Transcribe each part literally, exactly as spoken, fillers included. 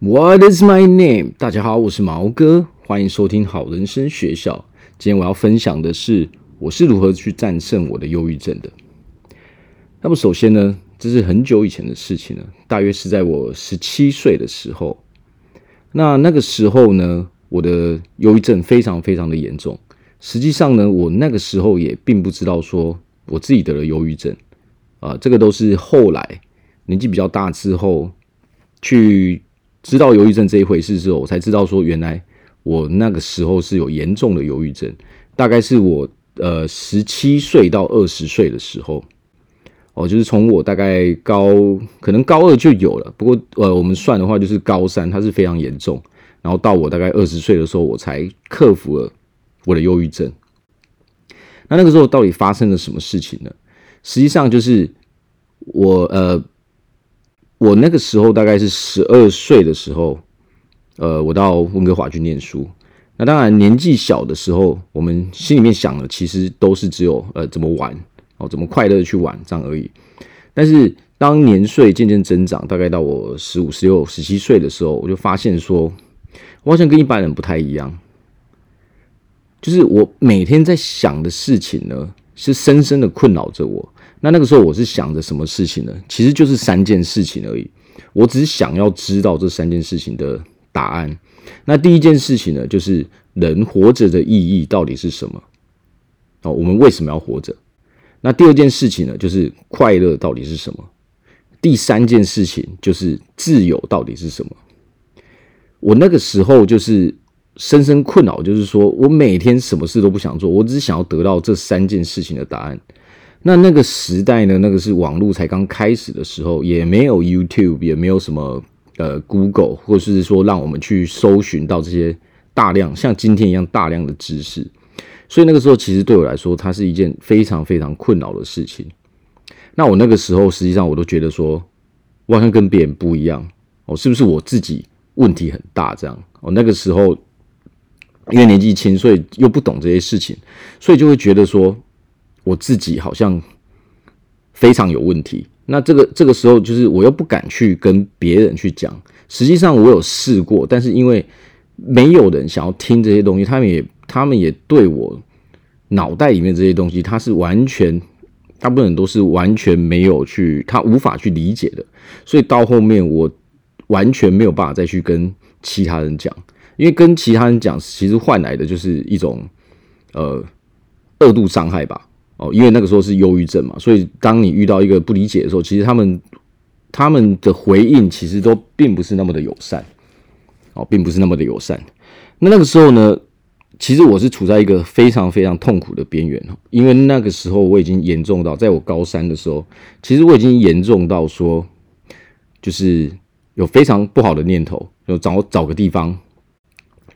What is my name? 大家好，我是毛哥，欢迎收听好人生学校。今天我要分享的是，我是如何去战胜我的忧郁症的。那么首先呢，这是很久以前的事情了，大约是在我十七岁的时候。那那个时候呢，我的忧郁症非常非常的严重。实际上呢，我那个时候也并不知道说我自己得了忧郁症。啊、呃，这个都是后来年纪比较大之后去知道忧郁症这一回事之后，我才知道说原来我那个时候是有严重的忧郁症，大概是我呃十七岁到二十岁的时候，哦，就是从我大概高可能高二就有了，不过呃我们算的话就是高三，它是非常严重，然后到我大概二十岁的时候，我才克服了我的忧郁症。那那个时候到底发生了什么事情呢？实际上就是我呃。我那个时候大概是十二岁的时候，呃，我到温哥华去念书。那当然年纪小的时候，我们心里面想的其实都是只有呃怎么玩哦，怎么快乐的去玩这样而已。但是当年岁渐渐增长，大概到我十五、十六、十七岁的时候，我就发现说，我好像跟一般人不太一样，就是我每天在想的事情呢，是深深的困扰着我。那那个时候我是想着什么事情呢？其实就是三件事情而已。我只想要知道这三件事情的答案。那第一件事情呢，就是人活着的意义到底是什么？哦，我们为什么要活着？那第二件事情呢，就是快乐到底是什么？第三件事情就是自由到底是什么？我那个时候就是深深困扰，就是说我每天什么事都不想做，我只想要得到这三件事情的答案。那那个时代呢，那个是网络才刚开始的时候，也没有 YouTube， 也没有什么呃 Google， 或者是说让我们去搜寻到这些大量像今天一样大量的知识，所以那个时候其实对我来说，它是一件非常非常困扰的事情。那我那个时候实际上我都觉得说，我好像跟别人不一样哦，是不是我自己问题很大这样？哦，那个时候因为年纪轻，所以又不懂这些事情，所以就会觉得说，我自己好像非常有问题。那这个这个时候就是我又不敢去跟别人去讲，实际上我有试过，但是因为没有人想要听这些东西，他们也他们也对我脑袋里面这些东西，他是完全大部分人都是完全没有去，他无法去理解的，所以到后面我完全没有办法再去跟其他人讲，因为跟其他人讲其实换来的就是一种呃二度伤害吧。哦，因为那个时候是忧郁症嘛，所以当你遇到一个不理解的时候，其实他们他们的回应其实都并不是那么的友善，哦，并不是那么的友善。那那个时候呢，其实我是处在一个非常非常痛苦的边缘，因为那个时候我已经严重到，在我高三的时候，其实我已经严重到说，就是有非常不好的念头，就找找个地方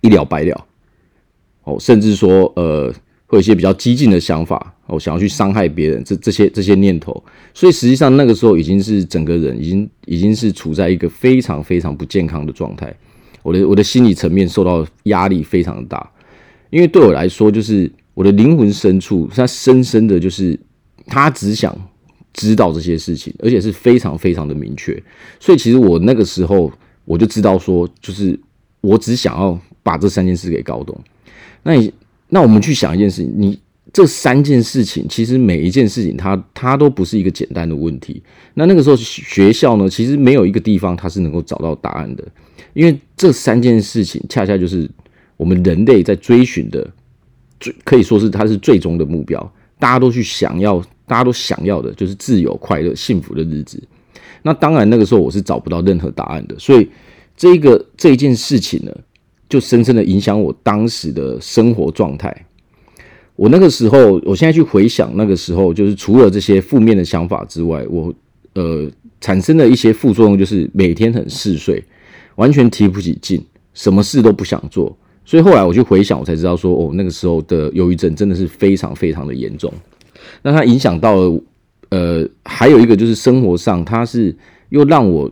一了百了，哦，甚至说呃。会有一些比较激进的想法，哦，想要去伤害别人，这这些这些念头，所以实际上那个时候已经是整个人已经已经是处在一个非常非常不健康的状态。我的我的心理层面受到压力非常大，因为对我来说，就是我的灵魂深处，它深深的就是他只想知道这些事情，而且是非常非常的明确。所以其实我那个时候我就知道说，就是我只想要把这三件事给搞懂。那你。那我们去想一件事情，你这三件事情，其实每一件事情它，它它都不是一个简单的问题。那那个时候学校呢，其实没有一个地方它是能够找到答案的，因为这三件事情恰恰就是我们人类在追寻的，最可以说是它是最终的目标。大家都去想要，大家都想要的就是自由、快乐、幸福的日子。那当然，那个时候我是找不到任何答案的，所以这个这一件事情呢，就深深的影响我当时的生活状态。我那个时候，我现在去回想那个时候，就是除了这些负面的想法之外，我呃产生了一些副作用，就是每天很嗜睡，完全提不起劲，什么事都不想做。所以后来我去回想，我才知道说，哦，那个时候的忧郁症真的是非常非常的严重。那它影响到了呃，还有一个就是生活上，它是又让我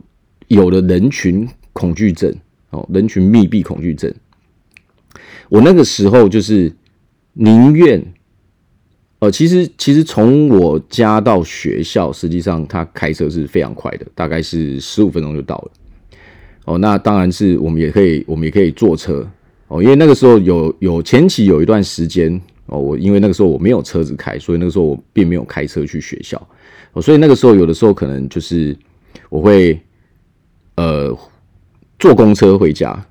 有了人群恐惧症。哦，人群密闭恐惧症。我那个时候就是宁愿，呃，其实其实从我家到学校，实际上他开车是非常快的，大概是十五分钟就到了。哦，那当然是我们也可以，我们也可以坐车哦，因为那个时候有有前期有一段时间哦，我因为那个时候我没有车子开，所以那个时候我并没有开车去学校，哦，所以那个时候有的时候可能就是我会呃坐公车回家。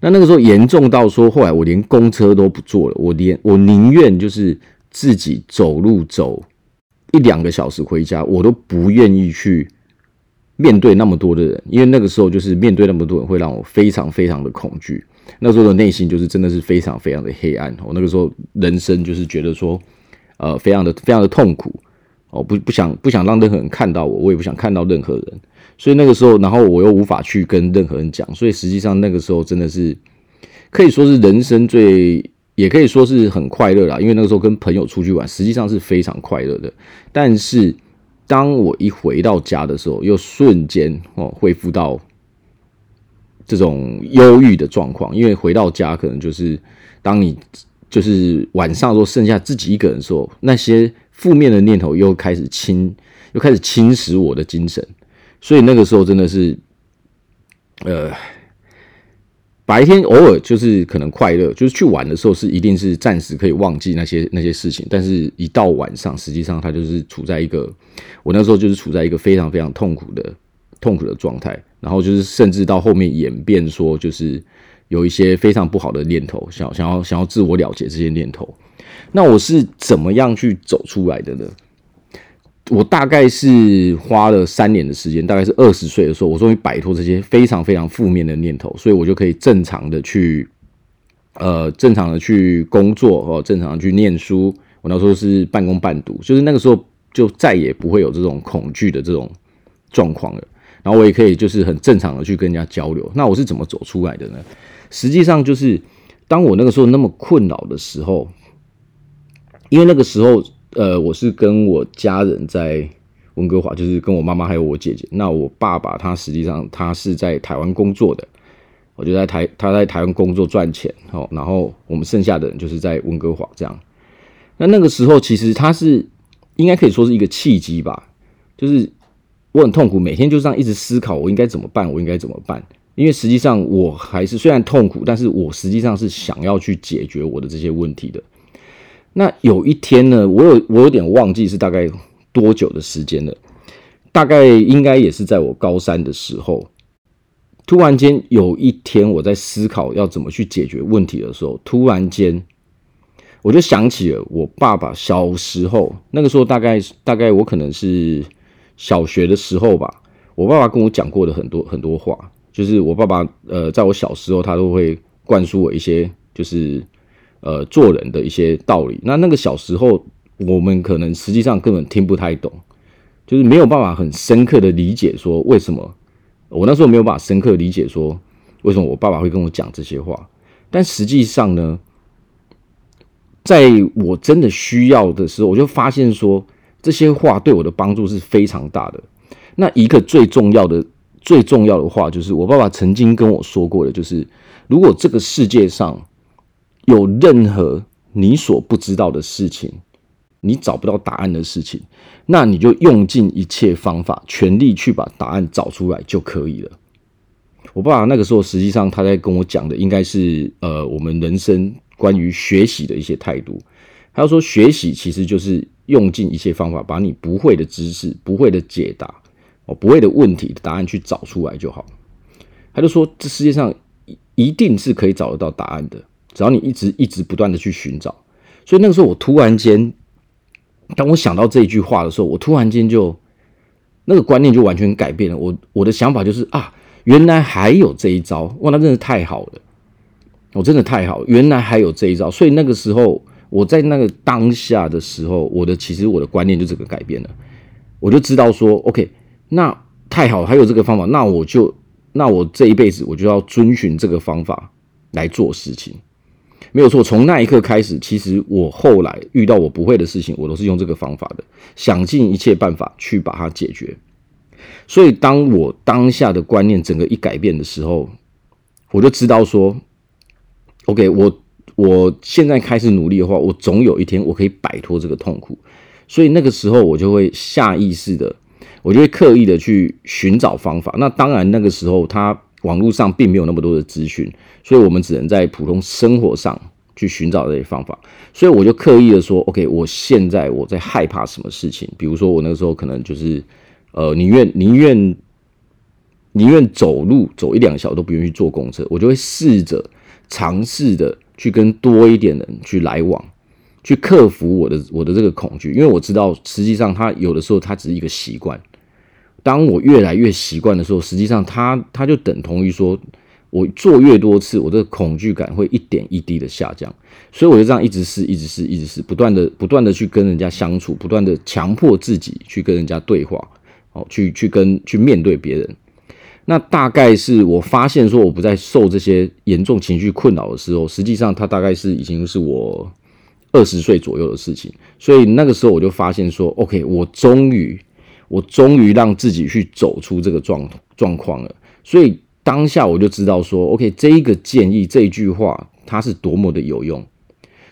那那个时候严重到说，后来我连公车都不坐了，我连我宁愿就是自己走路走一两个小时回家，我都不愿意去面对那么多的人，因为那个时候就是面对那么多人会让我非常非常的恐惧。那时候的内心就是真的是非常非常的黑暗，我那个时候人生就是觉得说，呃，非常的非常的痛苦，哦，不不想不想让任何人看到我，我也不想看到任何人。所以那个时候，然后我又无法去跟任何人讲，所以实际上那个时候真的是可以说是人生最，也可以说是很快乐啦。因为那个时候跟朋友出去玩，实际上是非常快乐的。但是当我一回到家的时候，又瞬间哦恢复到这种忧郁的状况。因为回到家，可能就是当你就是晚上说剩下自己一个人的时候，那些负面的念头又开始侵，又开始侵蚀我的精神。所以那个时候真的是，呃，白天偶尔就是可能快乐，就是去玩的时候是一定是暂时可以忘记那些那些事情，但是一到晚上，实际上它就是处在一个，我那时候就是处在一个非常非常痛苦的痛苦的状态，然后就是甚至到后面演变说，就是有一些非常不好的念头，想想要想要自我了结这些念头。那我是怎么样去走出来的呢？我大概是花了三年的时间，大概是二十岁的时候，我终于摆脱这些非常非常负面的念头，所以我就可以正常的去，呃，正常的去工作哦，正常的去念书。我那时候是半工半读，就是那个时候就再也不会有这种恐惧的这种状况了。然后我也可以就是很正常的去跟人家交流。那我是怎么走出来的呢？实际上就是当我那个时候那么困扰的时候，因为那个时候。呃，我是跟我家人在温哥华，就是跟我妈妈还有我姐姐。那我爸爸他实际上他是在台湾工作的，我就在台他在台湾工作赚钱哦。然后我们剩下的人就是在温哥华这样。那那个时候其实他是应该可以说是一个契机吧，就是我很痛苦，每天就这样一直思考我应该怎么办，我应该怎么办。因为实际上我还是虽然痛苦，但是我实际上是想要去解决我的这些问题的。那有一天呢，我有我有点忘记是大概多久的时间了，大概应该也是在我高三的时候，突然间有一天我在思考要怎么去解决问题的时候，突然间我就想起了我爸爸小时候，那个时候大概大概我可能是小学的时候吧，我爸爸跟我讲过的很多很多话，就是我爸爸呃在我小时候他都会灌输我一些就是。呃，做人的一些道理。那那个小时候，我们可能实际上根本听不太懂，就是没有办法很深刻的理解说为什么我那时候没有办法深刻理解说为什么我爸爸会跟我讲这些话。但实际上呢，在我真的需要的时候，我就发现说这些话对我的帮助是非常大的。那一个最重要的、最重要的话，就是我爸爸曾经跟我说过的，就是如果这个世界上有任何你所不知道的事情，你找不到答案的事情，那你就用尽一切方法，全力去把答案找出来就可以了。我爸爸那个时候实际上他在跟我讲的应该是呃我们人生关于学习的一些态度。他就说学习其实就是用尽一切方法把你不会的知识、不会的解答、哦、不会的问题的答案去找出来就好。他就说这世界上一定是可以找得到答案的。只要你一直一直不断的去寻找，所以那个时候我突然间，当我想到这一句话的时候，我突然间就那个观念就完全改变了。我我的想法就是啊，原来还有这一招，哇，那真的太好了，我、哦、真的太好了，原来还有这一招。所以那个时候我在那个当下的时候，我的其实我的观念就整个改变了，我就知道说 ，OK， 那太好了，还有这个方法，那我就那我这一辈子我就要遵循这个方法来做事情。没有错，从那一刻开始，其实我后来遇到我不会的事情，我都是用这个方法的，想尽一切办法去把它解决。所以当我当下的观念整个一改变的时候，我就知道说 OK， 我我现在开始努力的话，我总有一天我可以摆脱这个痛苦。所以那个时候我就会下意识的，我就会刻意的去寻找方法。那当然那个时候它网络上并没有那么多的资讯，所以我们只能在普通生活上去寻找这些方法。所以我就刻意的说 OK， 我现在我在害怕什么事情，比如说我那个时候可能就是呃宁愿宁愿宁愿走路走一两小时都不愿意去坐公车，我就会试着尝试的去跟多一点人去来往，去克服我的我的这个恐惧。因为我知道实际上它有的时候它只是一个习惯，当我越来越习惯的时候，实际上它它就等同于说我做越多次，我的恐惧感会一点一滴的下降。所以我就这样一直试一直试一直试，不断的不断的去跟人家相处，不断的强迫自己去跟人家对话，哦，去去跟去面对别人。那大概是我发现说我不再受这些严重情绪困扰的时候，实际上它大概是已经是我二十岁左右的事情。所以那个时候我就发现说 OK， 我终于我终于让自己去走出这个状状况了。所以当下我就知道说 OK， 这一个建议这一句话它是多么的有用。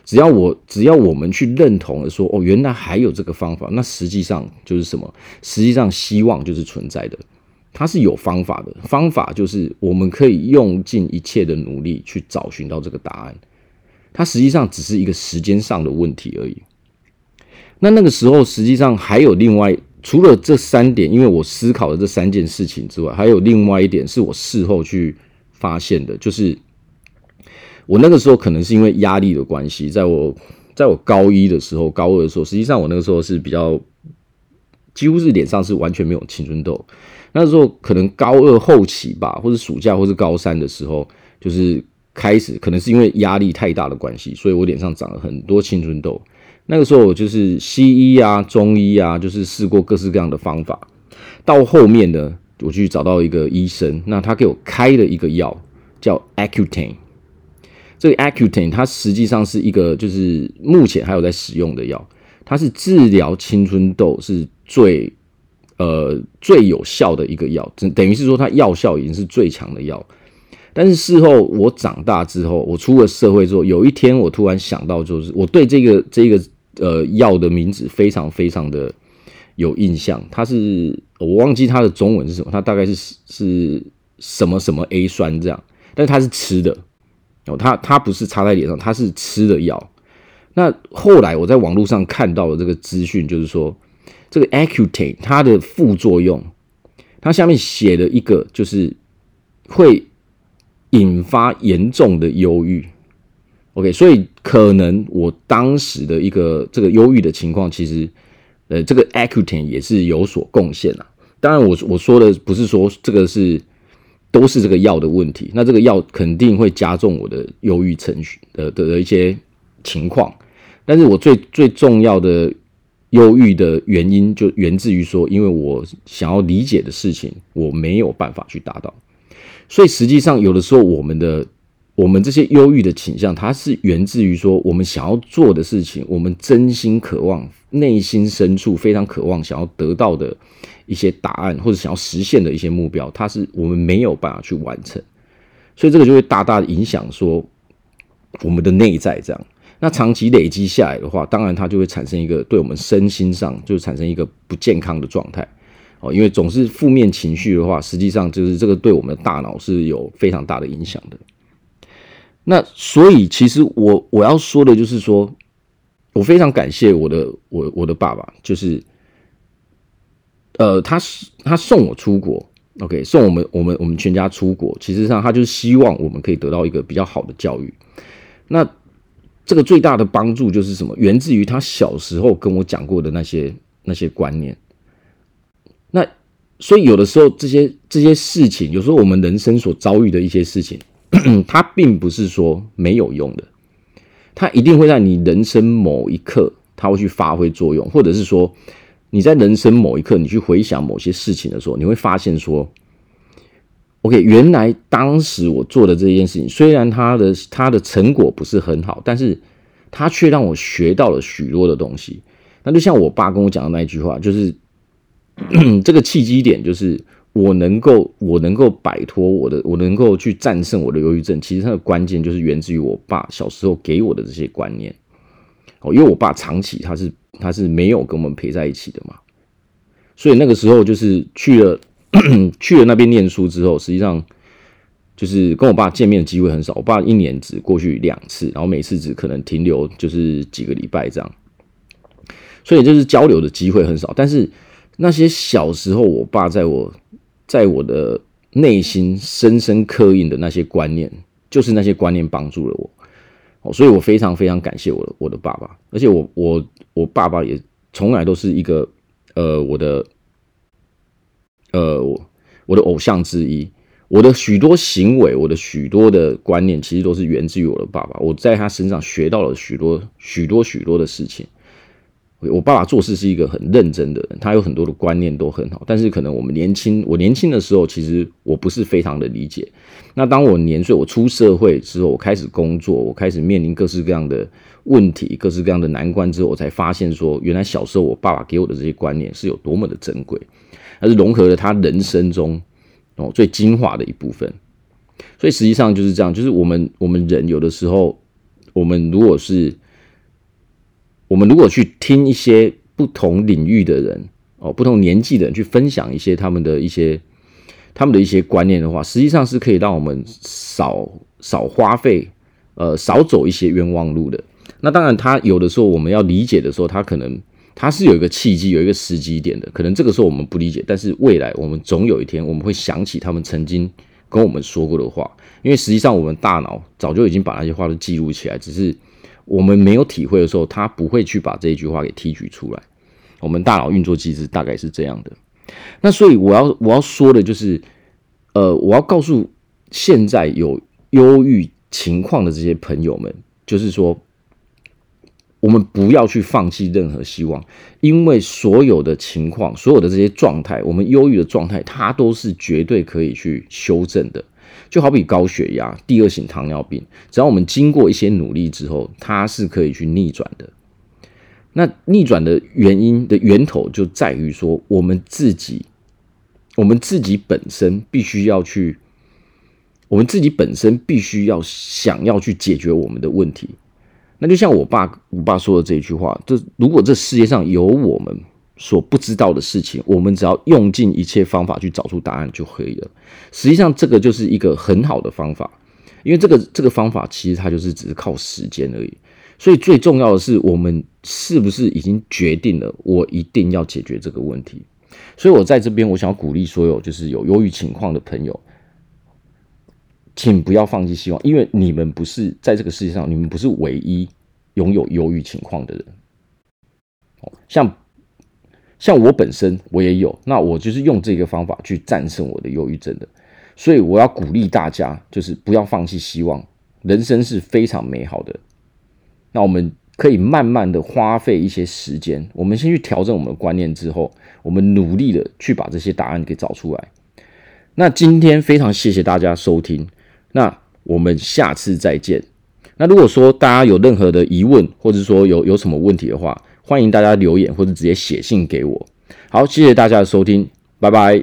只要我只要我们去认同了说哦，原来还有这个方法，那实际上就是什么？实际上希望就是存在的，它是有方法的。方法就是我们可以用尽一切的努力去找寻到这个答案，它实际上只是一个时间上的问题而已。那那个时候实际上还有另外除了这三点，因为我思考了这三件事情之外，还有另外一点是我事后去发现的，就是我那个时候可能是因为压力的关系，在我在我高一的时候、高二的时候，实际上我那个时候是比较几乎是脸上是完全没有青春痘。那时候可能高二后期吧，或是暑假，或是高三的时候，就是开始可能是因为压力太大的关系，所以我脸上长了很多青春痘。那个时候我就是西医啊、中医啊，就是试过各式各样的方法。到后面呢，我去找到一个医生，那他给我开了一个药叫 Accutane。这个 Accutane 它实际上是一个就是目前还有在使用的药，它是治疗青春痘是最呃最有效的一个药，等于是说它药效已经是最强的药。但是事后我长大之后，我出了社会之后，有一天我突然想到，就是我对这个这个呃药的名字非常非常的有印象，它是我忘记它的中文是什么，它大概是是什么什么 A 酸这样，但是它是吃的，哦，它它不是擦在脸上，它是吃的药。那后来我在网络上看到了这个资讯，就是说这个 Accutane 它的副作用，它下面写了一个就是会引发严重的忧郁 ，OK， 所以可能我当时的一个这个忧郁的情况，其实呃，这个 Accutane 也是有所贡献啦。当然我，我我说的不是说这个是都是这个药的问题，那这个药肯定会加重我的忧郁程序的 的, 的一些情况，但是我最最重要的忧郁的原因，就源自于说，因为我想要理解的事情，我没有办法去达到。所以实际上，有的时候我们的我们这些忧郁的倾向，它是源自于说我们想要做的事情，我们真心渴望、内心深处非常渴望想要得到的一些答案，或者想要实现的一些目标，它是我们没有办法去完成。所以这个就会大大影响说我们的内在这样。那长期累积下来的话，当然它就会产生一个对我们身心上就产生一个不健康的状态。因为总是负面情绪的话，实际上就是这个对我们的大脑是有非常大的影响的。那所以其实我我要说的就是说，我非常感谢我的我我的爸爸，就是呃他他送我出国 ，OK， 送我们我们我们全家出国，其实上他就是希望我们可以得到一个比较好的教育。那这个最大的帮助就是什么？源自于他小时候跟我讲过的那些那些观念。那所以有的时候这些这些事情，有时候我们人生所遭遇的一些事情，它并不是说没有用的，它一定会在你人生某一刻，它会去发挥作用，或者是说你在人生某一刻，你去回想某些事情的时候，你会发现说 ，OK， 原来当时我做的这件事情，虽然它的它的成果不是很好，但是它却让我学到了许多的东西。那就像我爸跟我讲的那一句话，就是。这个契机点就是我能够，我能够摆脱我的，我能够去战胜我的忧郁症。其实它的关键就是源自于我爸小时候给我的这些观念。哦，因为我爸长期他是他是没有跟我们陪在一起的嘛，所以那个时候就是去了去了那边念书之后，实际上就是跟我爸见面的机会很少，我爸一年只过去两次，然后每次只可能停留就是几个礼拜这样，所以就是交流的机会很少。但是那些小时候我爸在我在我的内心深深刻印的那些观念，就是那些观念帮助了我，所以我非常非常感谢我的我的爸爸，而且我我我爸爸也从来都是一个呃我的呃我我的偶像之一。我的许多行为，我的许多的观念，其实都是源自于我的爸爸。我在他身上学到了许多许多许多的事情。我爸爸做事是一个很认真的人，他有很多的观念都很好，但是可能我们年轻，我年轻的时候，其实我不是非常的理解。那当我年岁，我出社会之后，我开始工作，我开始面临各式各样的问题、各式各样的难关之后，我才发现说，原来小时候我爸爸给我的这些观念是有多么的珍贵，而是融合了他人生中最精华的一部分。所以实际上就是这样，就是我们我们人有的时候，我们如果是我们如果去听一些不同领域的人、哦、不同年纪的人去分享一些他们的一些他们的一些观念的话，实际上是可以让我们少少花费呃少走一些冤枉路的。那当然他有的时候我们要理解的时候，他可能它是有一个契机，有一个时机点的，可能这个时候我们不理解，但是未来我们总有一天我们会想起他们曾经跟我们说过的话，因为实际上我们大脑早就已经把那些话都记录起来，只是我们没有体会的时候，它不会去把这一句话给提取出来。我们大脑运作机制大概是这样的。那所以我要我要说的就是，呃，我要告诉现在有忧郁情况的这些朋友们，就是说，我们不要去放弃任何希望，因为所有的情况，所有的这些状态，我们忧郁的状态，它都是绝对可以去修正的。就好比高血压、第二型糖尿病，只要我们经过一些努力之后，它是可以去逆转的。那逆转的原因的源头就在于说，我们自己，我们自己本身必须要去，我们自己本身必须要想要去解决我们的问题。那就像我爸我爸说的这一句话，这如果这世界上有我们所不知道的事情，我们只要用尽一切方法去找出答案就可以了。实际上这个就是一个很好的方法，因为这个这个方法其实它就是只是靠时间而已。所以最重要的是，我们是不是已经决定了我一定要解决这个问题。所以我在这边我想要鼓励所有就是有忧郁情况的朋友，请不要放弃希望，因为你们不是在这个世界上，你们不是唯一拥有忧郁情况的人。像像我本身我也有，那我就是用这个方法去战胜我的忧郁症的。所以我要鼓励大家，就是不要放弃希望，人生是非常美好的。那我们可以慢慢的花费一些时间，我们先去调整我们的观念之后，我们努力的去把这些答案给找出来。那今天非常谢谢大家收听。那我们下次再见。那如果说大家有任何的疑问，或者说有有什么问题的话，欢迎大家留言或者直接写信给我。好，谢谢大家的收听，拜拜。